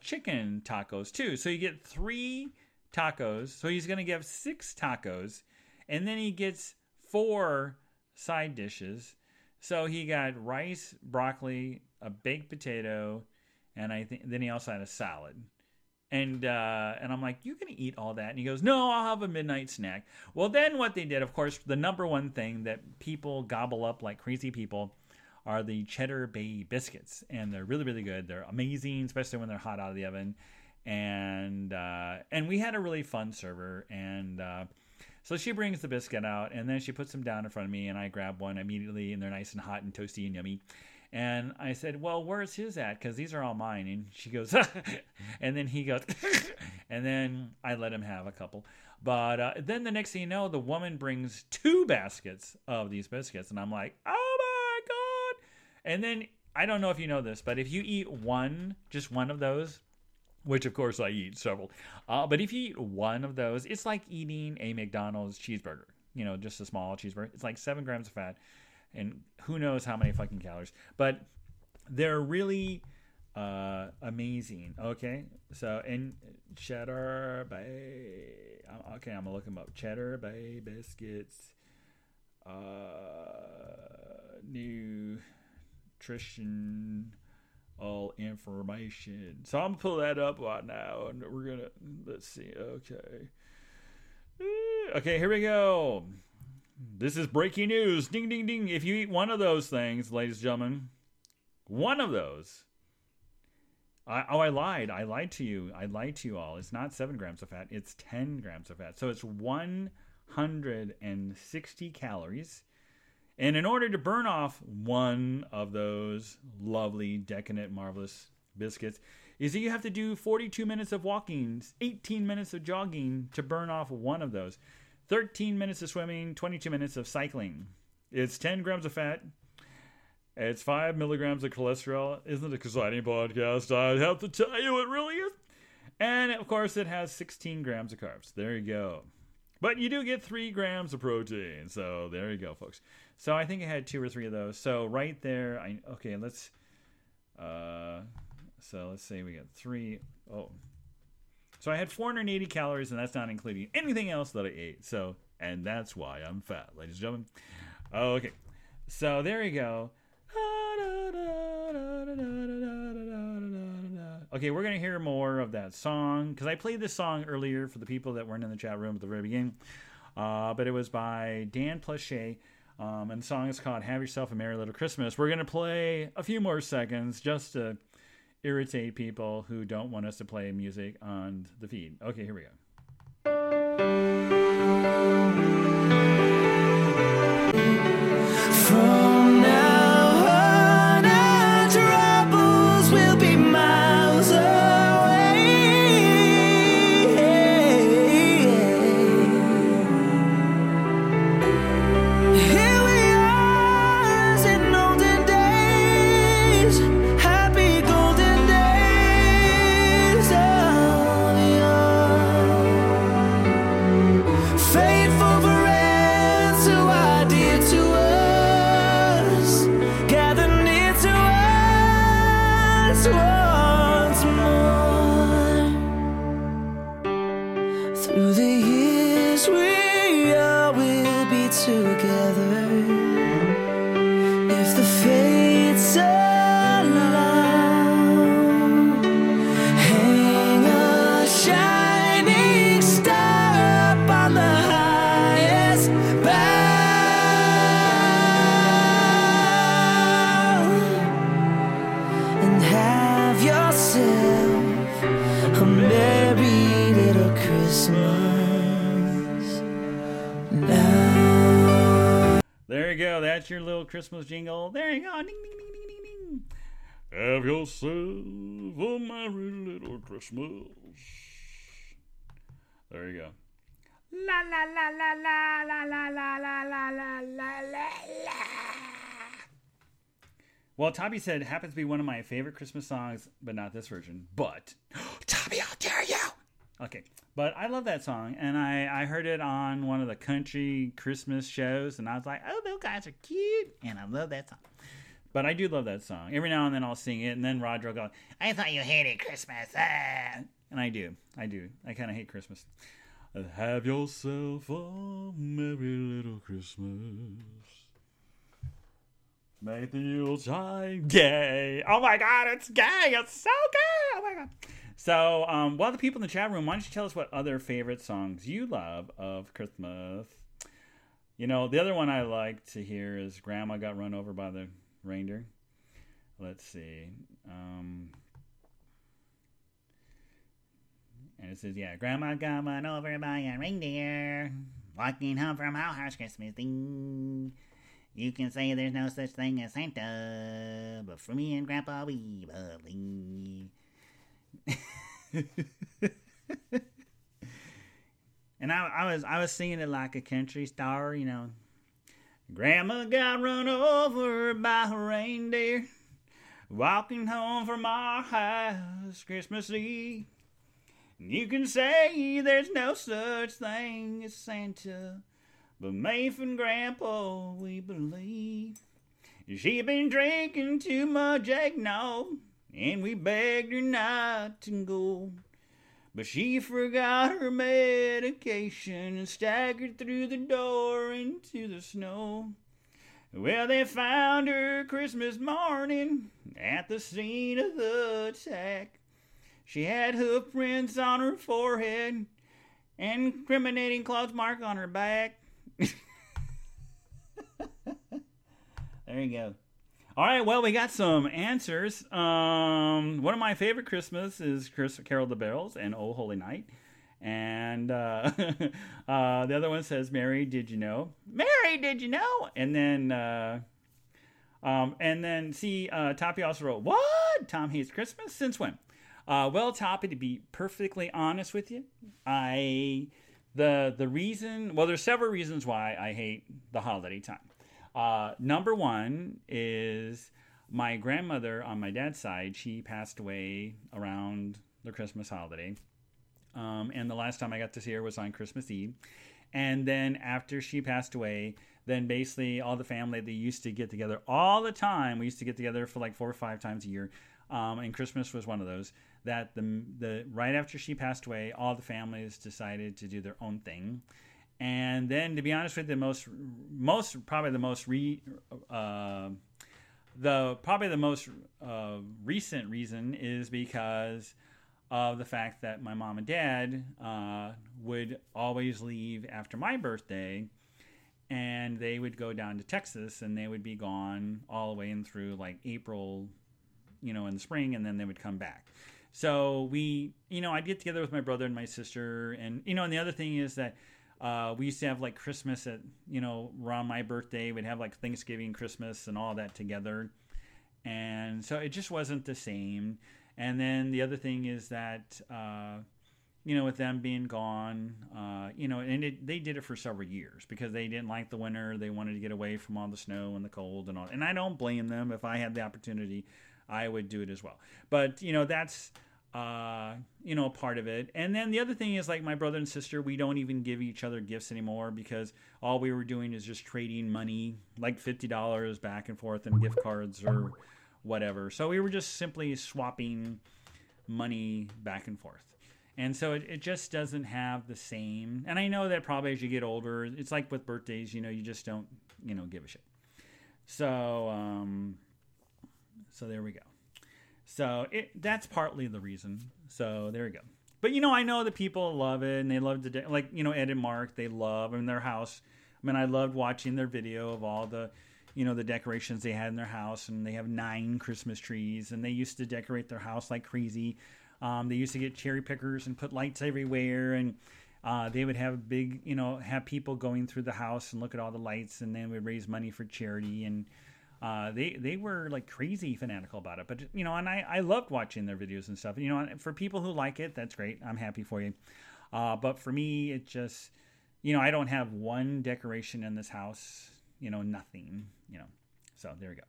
chicken tacos too." So you get 3 tacos. So he's going to give 6 tacos. And then he gets 4 side dishes. So he got rice, broccoli, a baked potato, and then he also had a salad. And I'm like, "You're going to eat all that?" And he goes, "No, I'll have a midnight snack." Well, then what they did, of course, the number one thing that people gobble up like crazy people are the Cheddar Bay Biscuits. And they're really, really good. They're amazing, especially when they're hot out of the oven. And we had a really fun server. So she brings the biscuit out, and then she puts them down in front of me, and I grab one immediately, and they're nice and hot and toasty and yummy. And I said, "Well, where's his at? Because these are all mine." And she goes, and then he goes, and then I let him have a couple. But then the next thing you know, the woman brings 2 baskets of these biscuits, and I'm like, "Oh my." And then, I don't know if you know this, but if you eat just one of those, which of course I eat several, but if you eat one of those, it's like eating a McDonald's cheeseburger, just a small cheeseburger. It's like 7 grams of fat and who knows how many fucking calories, but they're really amazing. Okay. So, and Cheddar Bay, okay, I'm going to look them up. Cheddar Bay Biscuits, new... nutrition, all information. So I'm gonna pull that up right now, and we're gonna let's see. Okay, here we go. This is breaking news. Ding, ding, ding. If you eat one of those things, ladies and gentlemen, one of those. I lied. I lied to you. I lied to you all. It's not 7 grams of fat. It's 10 grams of fat. So it's 160 calories. And in order to burn off one of those lovely, decadent, marvelous biscuits, is that you have to do 42 minutes of walking, 18 minutes of jogging to burn off one of those, 13 minutes of swimming, 22 minutes of cycling. It's 10 grams of fat. It's 5 milligrams of cholesterol. Isn't it exciting podcast? I have to tell you, it really is. And, of course, it has 16 grams of carbs. There you go. But you do get 3 grams of protein. So there you go, folks. So I think I had 2 or 3 of those. So right there, let's say we got 3. Oh, so I had 480 calories, and that's not including anything else that I ate. So, and that's why I'm fat, ladies and gentlemen. Okay. So there you go. Okay, we're going to hear more of that song, because I played this song earlier for the people that weren't in the chat room at the very beginning. But it was by Dan + Shay, and the song is called Have Yourself a Merry Little Christmas. We're going to play a few more seconds just to irritate people who don't want us to play music on the feed. Okay, here we go. From now on, our troubles will be miles away. Here we are, as in olden days, happy golden days of young. Faithful friends who are dear to us. Once more through the years we all will be together, if the fates allow. Hang a shining star up on the highest bough and yourself a merry little Christmas now. There you go. That's your little Christmas jingle. There you go. Ding, ding, ding, ding, ding, ding. Have yourself a merry little Christmas. There you go. La la la la la la la la la la la la. Well, Toppy said it happens to be one of my favorite Christmas songs, but not this version. But, Toppy, how dare you! Okay, but I love that song, and I heard it on one of the country Christmas shows, and I was like, oh, those guys are cute, and I love that song. But I do love that song. Every now and then I'll sing it, and then Roger will go, I thought you hated Christmas. Ah. And I do. I kind of hate Christmas. Have yourself a merry little Christmas. Make the Yuletide gay. Oh my God, it's gay. It's so gay. Oh my God. So, while the people in the chat room, why don't you tell us what other favorite songs you love of Christmas? You know, the other one I like to hear is Grandma Got Run Over by the Reindeer. Let's see. And it says, yeah, Grandma Got Run Over by a Reindeer. Walking home from our house Christmas thing. You can say there's no such thing as Santa, but for me and Grandpa, we believe. And I was singing it like a country star, you know. Grandma got run over by a reindeer, walking home from our house Christmas Eve. You can say there's no such thing as Santa, but Maeve and Grandpa, we believe. She been drinking too much eggnog, and we begged her not to go. But she forgot her medication and staggered through the door into the snow. Well, they found her Christmas morning at the scene of the attack. She had hoof prints on her forehead and incriminating claw mark on her back. There you go. All right, well, we got some answers. One of my favorite Christmas is Carol the Bells and Oh Holy Night. And the other one says Mary, Did You Know? Mary, Did You Know? And then Toppy also wrote, what? Tom hates Christmas? Since when? Well, Toppy, to be perfectly honest with you, The reason, well, there's several reasons why I hate the holiday time. Number one is my grandmother on my dad's side, she passed away around the Christmas holiday. And the last time I got to see her was on Christmas Eve. And then after she passed away, then basically all the family, they used to get together all the time. We used to get together for like 4 or 5 times a year. And Christmas was one of those. That the right after she passed away, all the families decided to do their own thing, and then to be honest with you, the most probably the most The most recent reason is because of the fact that my mom and dad would always leave after my birthday, and they would go down to Texas, and they would be gone all the way in through like April, in the spring, and then they would come back. So I'd get together with my brother and my sister, and the other thing is that we used to have like Christmas at, around my birthday. We'd have like Thanksgiving, Christmas, and all that together. And so it just wasn't the same. And then the other thing is that, with them being gone, they did it for several years because they didn't like the winter. They wanted to get away from all the snow and the cold and all. And I don't blame them. If I had the opportunity, I would do it as well. But, that's... part of it. And then the other thing is, like, my brother and sister, we don't even give each other gifts anymore because all we were doing is just trading money, like $50 back and forth and gift cards or whatever. So we were just simply swapping money back and forth. And so it just doesn't have the same. And I know that probably as you get older, it's like with birthdays, you just don't, give a shit. So, so there we go. So that's partly the reason. So there you go. But, I know that people love it and they love to, like, Ed and Mark, they love in their house. I mean, I loved watching their video of all the, the decorations they had in their house, and they have 9 Christmas trees, and they used to decorate their house like crazy. They used to get cherry pickers and put lights everywhere, and they would have big, have people going through the house and look at all the lights, and then would raise money for charity, and they were like crazy fanatical about it. But, and I loved watching their videos and stuff. For people who like it, that's great. I'm happy for you. But for me, it just, I don't have one decoration in this house, nothing, So there we go.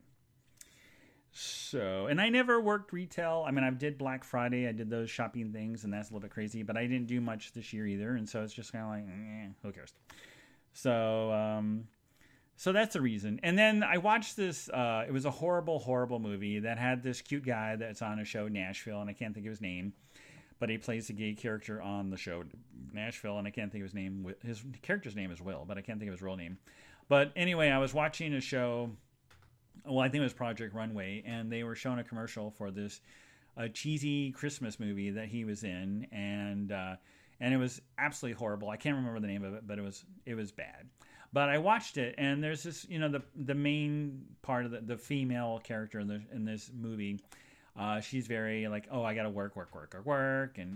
So, and I never worked retail. I mean, I did Black Friday. I did those shopping things, and that's a little bit crazy. But I didn't do much this year either. And so it's just kind of like, who cares? So, so that's the reason. And then I watched this, it was a horrible, horrible movie that had this cute guy that's on a show, Nashville, and I can't think of his name, but he plays a gay character on the show, Nashville, and I can't think of his name. His character's name is Will, but I can't think of his real name. But anyway, I was watching a show, well, I think it was Project Runway, and they were showing a commercial for this cheesy Christmas movie that he was in, and it was absolutely horrible. I can't remember the name of it, but it was bad. But I watched it, and there's this, the main part of the female character in this movie. She's very like, oh, I got to work. And,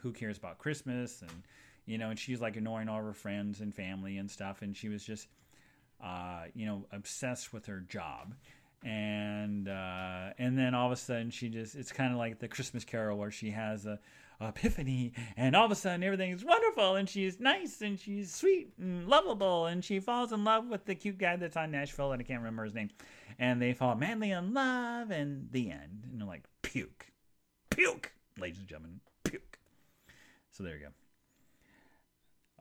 who cares about Christmas? And, and she's like annoying all her friends and family and stuff. And she was just, obsessed with her job. And then all of a sudden she just, it's kind of like the Christmas Carol where she has epiphany, and all of a sudden everything is wonderful, and she's nice, and she's sweet and lovable, and she falls in love with the cute guy that's on Nashville, and I can't remember his name, and they fall madly in love, and the end. And they're like, puke, ladies and gentlemen, puke. So there you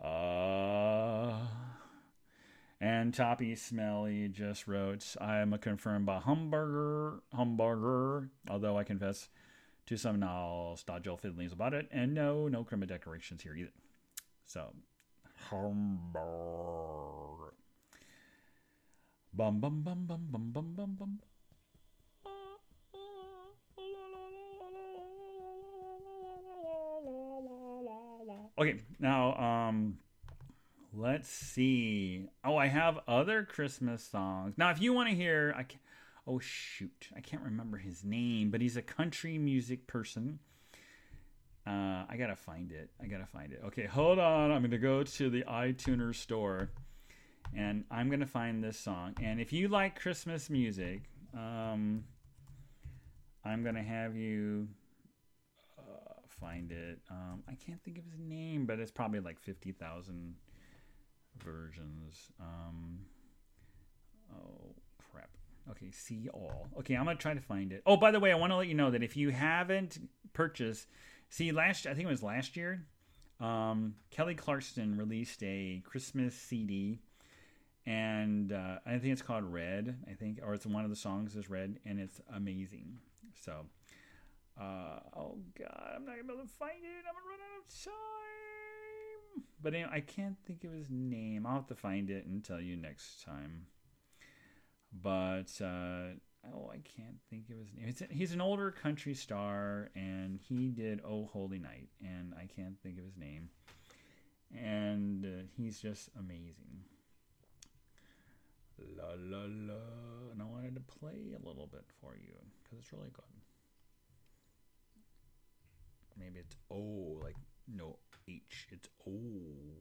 go. And Toppy Smelly just wrote, I am a confirmed by hamburger, although I confess to some nostalgic fiddlings about it. And no Christmas decorations here either. So, hamburger. Bum, bum, bum, bum, bum, bum, bum, bum. Okay, now, let's see. Oh, I have other Christmas songs. Now, if you want to hear... I can't remember his name, but he's a country music person. I gotta find it. Okay, hold on. I'm gonna go to the iTunes store, and I'm gonna find this song. And if you like Christmas music, I'm gonna have you find it. I can't think of his name, but it's probably like 50,000 versions. Oh crap. Okay, see all. Okay, I'm going to try to find it. Oh, by the way, I want to let you know that if you haven't purchased... See, last year, Kelly Clarkson released a Christmas CD, and I think it's called Red, or it's one of the songs is Red, and it's amazing. So, oh God, I'm not going to be able to find it. I'm going to run out of time. But anyway, I can't think of his name. I'll have to find it and tell you next time. But I can't think of his name. He's an older country star, and he did "Oh Holy Night," and I can't think of his name. And he's just amazing. La la la, and I wanted to play a little bit for you because it's really good. Maybe it's oh, like no H. It's oh.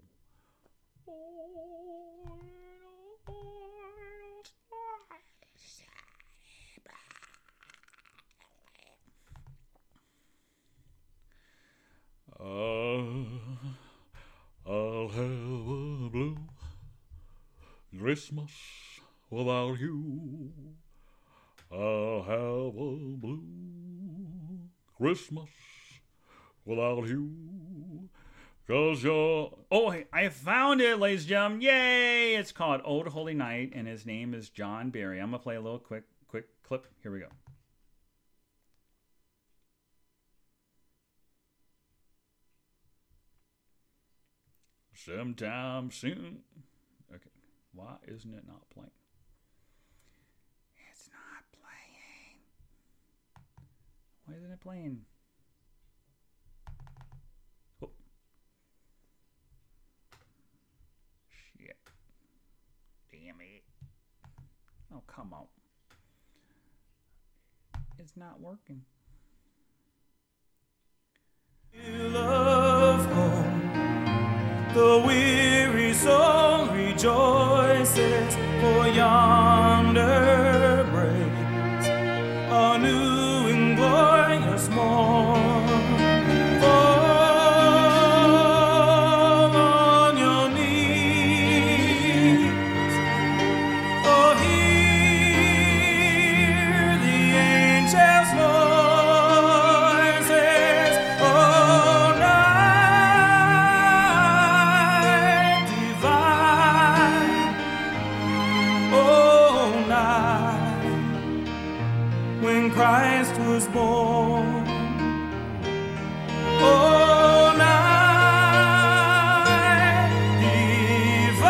Oh. I'll have a blue Christmas without you. I'll have a blue Christmas without you. 'Cause you're... Oh, I found it, ladies and gentlemen. Yay! It's called Old Holy Night, and his name is John Barry. I'm going to play a little quick clip. Here we go. Sometime soon. Okay. Why isn't it not playing? It's not playing. Why isn't it playing? Oh. Shit. Damn it. Oh, come on. It's not working. Love home. The weary soul rejoices, for yonder breaks a new and glorious morn. Fall on your knees, oh, hear the angels' voices, oh. Christ was born. Oh, night divine.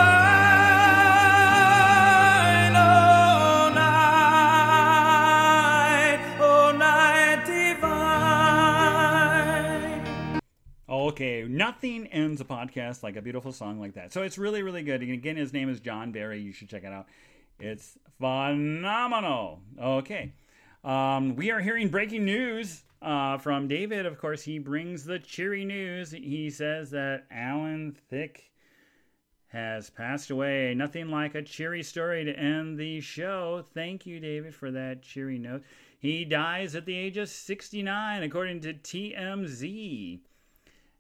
Oh, night divine. Okay, nothing ends a podcast like a beautiful song like that. So it's really, really good. And again, his name is John Barry. You should check it out. It's phenomenal. Okay. We are hearing breaking news from David. Of course, he brings the cheery news. He says that Alan Thicke has passed away. Nothing like a cheery story to end the show. Thank you, David, for that cheery note. He dies at the age of 69, according to TMZ.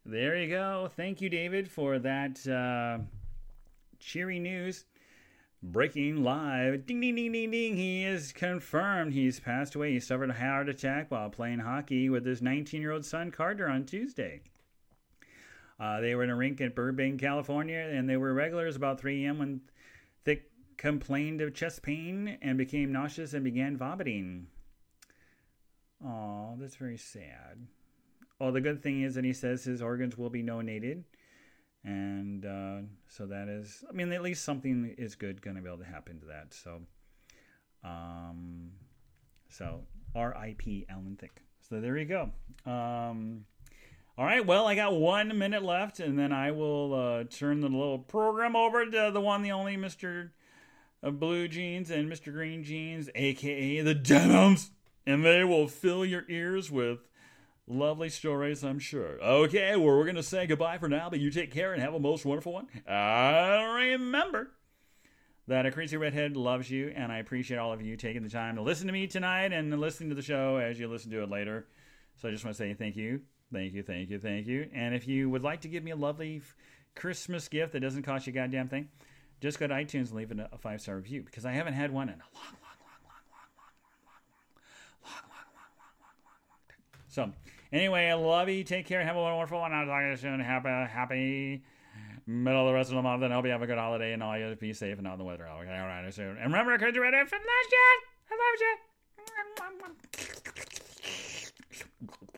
There you go. Thank you, David, for that cheery news. Breaking live. Ding, ding, ding, ding, ding. He is confirmed. He's passed away. He suffered a heart attack while playing hockey with his 19-year-old son, Carter, on Tuesday. They were in a rink in Burbank, California, and they were regulars about 3 a.m. when Thicke complained of chest pain and became nauseous and began vomiting. Aw, that's very sad. Oh, the good thing is that he says his organs will be donated. And so that is, I mean, at least something is good going to be able to happen to that. So, R.I.P. Alan Thicke. So there you go. All right. Well, I got 1 minute left, and then I will turn the little program over to the one, the only Mr. Blue Jeans and Mr. Green Jeans, a.k.a. the Denims. And they will fill your ears with lovely stories, I'm sure. Okay, well, we're going to say goodbye for now, but you take care and have a most wonderful one. Remember that a crazy redhead loves you, and I appreciate all of you taking the time to listen to me tonight and listening to the show as you listen to it later. So I just want to say thank you, thank you, thank you, thank you. And if you would like to give me a lovely Christmas gift that doesn't cost you a goddamn thing, just go to iTunes and leave a 5-star review, because I haven't had one in a long. So... anyway, I love you. Take care. Have a wonderful one. I'll talk to you soon. Happy middle of the rest of the month. And I hope you have a good holiday and all you be safe and out in the weather. Okay, all right, soon. And remember, I could do it from last year. I love you.